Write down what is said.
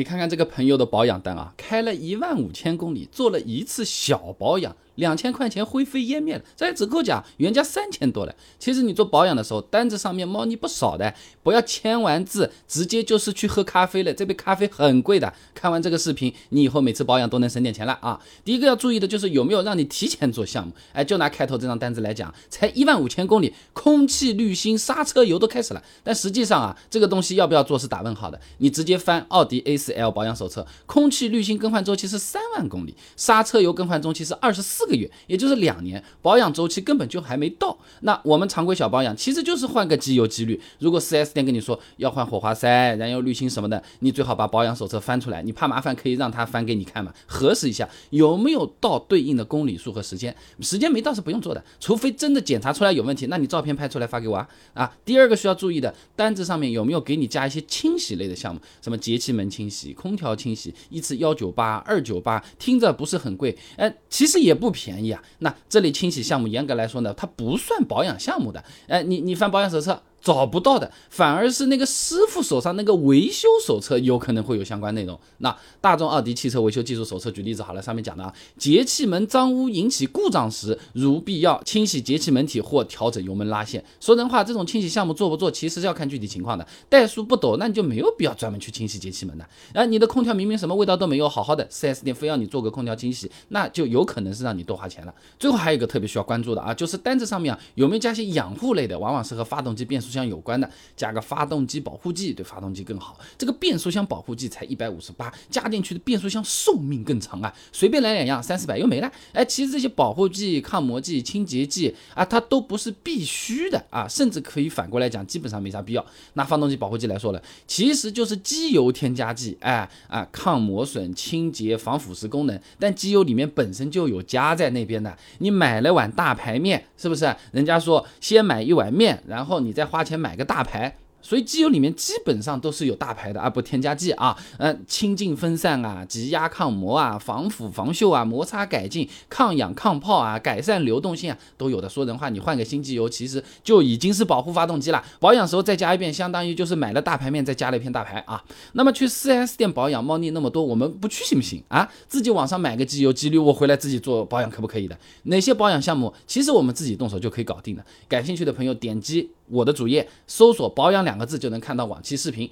你看看这个朋友的保养单啊，开了15000公里，做了一次小保养，2000块钱灰飞烟灭了，再折扣价原价3000多了。其实你做保养的时候，单子上面猫腻不少的，不要签完字直接就是去喝咖啡了，这杯咖啡很贵的。看完这个视频，你以后每次保养都能省点钱了啊！第一个要注意的就是有没有让你提前做项目。哎，就拿开头这张单子来讲，才15000公里，空气滤芯、刹车油都开始了，但实际上啊，这个东西要不要做是打问号的。你直接翻奥迪 A4L 保养手册，空气滤芯更换周期是3万公里，刹车油更换周期是24个月，也就是2年，保养周期根本就还没到。那我们常规小保养其实就是换个机油机滤，如果 4S 店跟你说要换火花塞、燃油滤芯什么的，你最好把保养手册翻出来，你怕麻烦可以让他翻给你看嘛，核实一下有没有到对应的公里数和时间，时间没到是不用做的，除非真的检查出来有问题，那你照片拍出来发给我啊。第二个需要注意的，单子上面有没有给你加一些清洗类的项目，什么节气门清洗、空调清洗，一次198、298，听着不是很贵，其实也不便宜啊。那这类清洗项目严格来说呢，它不算保养项目的。你翻保养手册找不到的，反而是那个师傅手上那个维修手册有可能会有相关内容。那大众奥迪汽车维修技术手册举例子好了，上面讲的啊，节气门脏污引起故障时，如必要清洗节气门体或调整油门拉线。说人话，这种清洗项目做不做其实是要看具体情况的，代数不抖那你就没有必要专门去清洗节气门的。你的空调明明什么味道都没有，好好的 4S 店非要你做个空调清洗，那就有可能是让你多花钱了。最后还有一个特别需要关注的啊，就是单子上面啊有没有加些养护类的，往往是和发动机变速箱有关的，加个发动机保护剂对发动机更好。这个变速箱保护剂才158，加进去的变速箱寿命更长啊，随便来2样300-400又没了。其实这些保护剂、抗磨剂、清洁剂啊，它都不是必须的啊，甚至可以反过来讲，基本上没啥必要。拿发动机保护剂来说了，其实就是机油添加剂，抗磨损、清洁、防腐蚀功能，但机油里面本身就有加在那边的。你买了碗大排面，是不是？人家说先买一碗面，然后你再花钱买个大牌，所以机油里面基本上都是有大牌的啊，不添加剂啊，清净分散啊，急压抗磨啊，防腐防锈啊，摩擦改进、抗氧抗泡啊，改善流动性啊，都有的。说人话，你换个新机油，其实就已经是保护发动机了。保养时候再加一遍，相当于就是买了大牌面，再加了一片大牌啊。那么去 4S 店保养，猫腻那么多，我们不去行不行啊？自己网上买个机油机滤，我回来自己做保养可不可以的？哪些保养项目其实我们自己动手就可以搞定的？感兴趣的朋友点击我的主页，搜索"保养"2个字就能看到往期视频。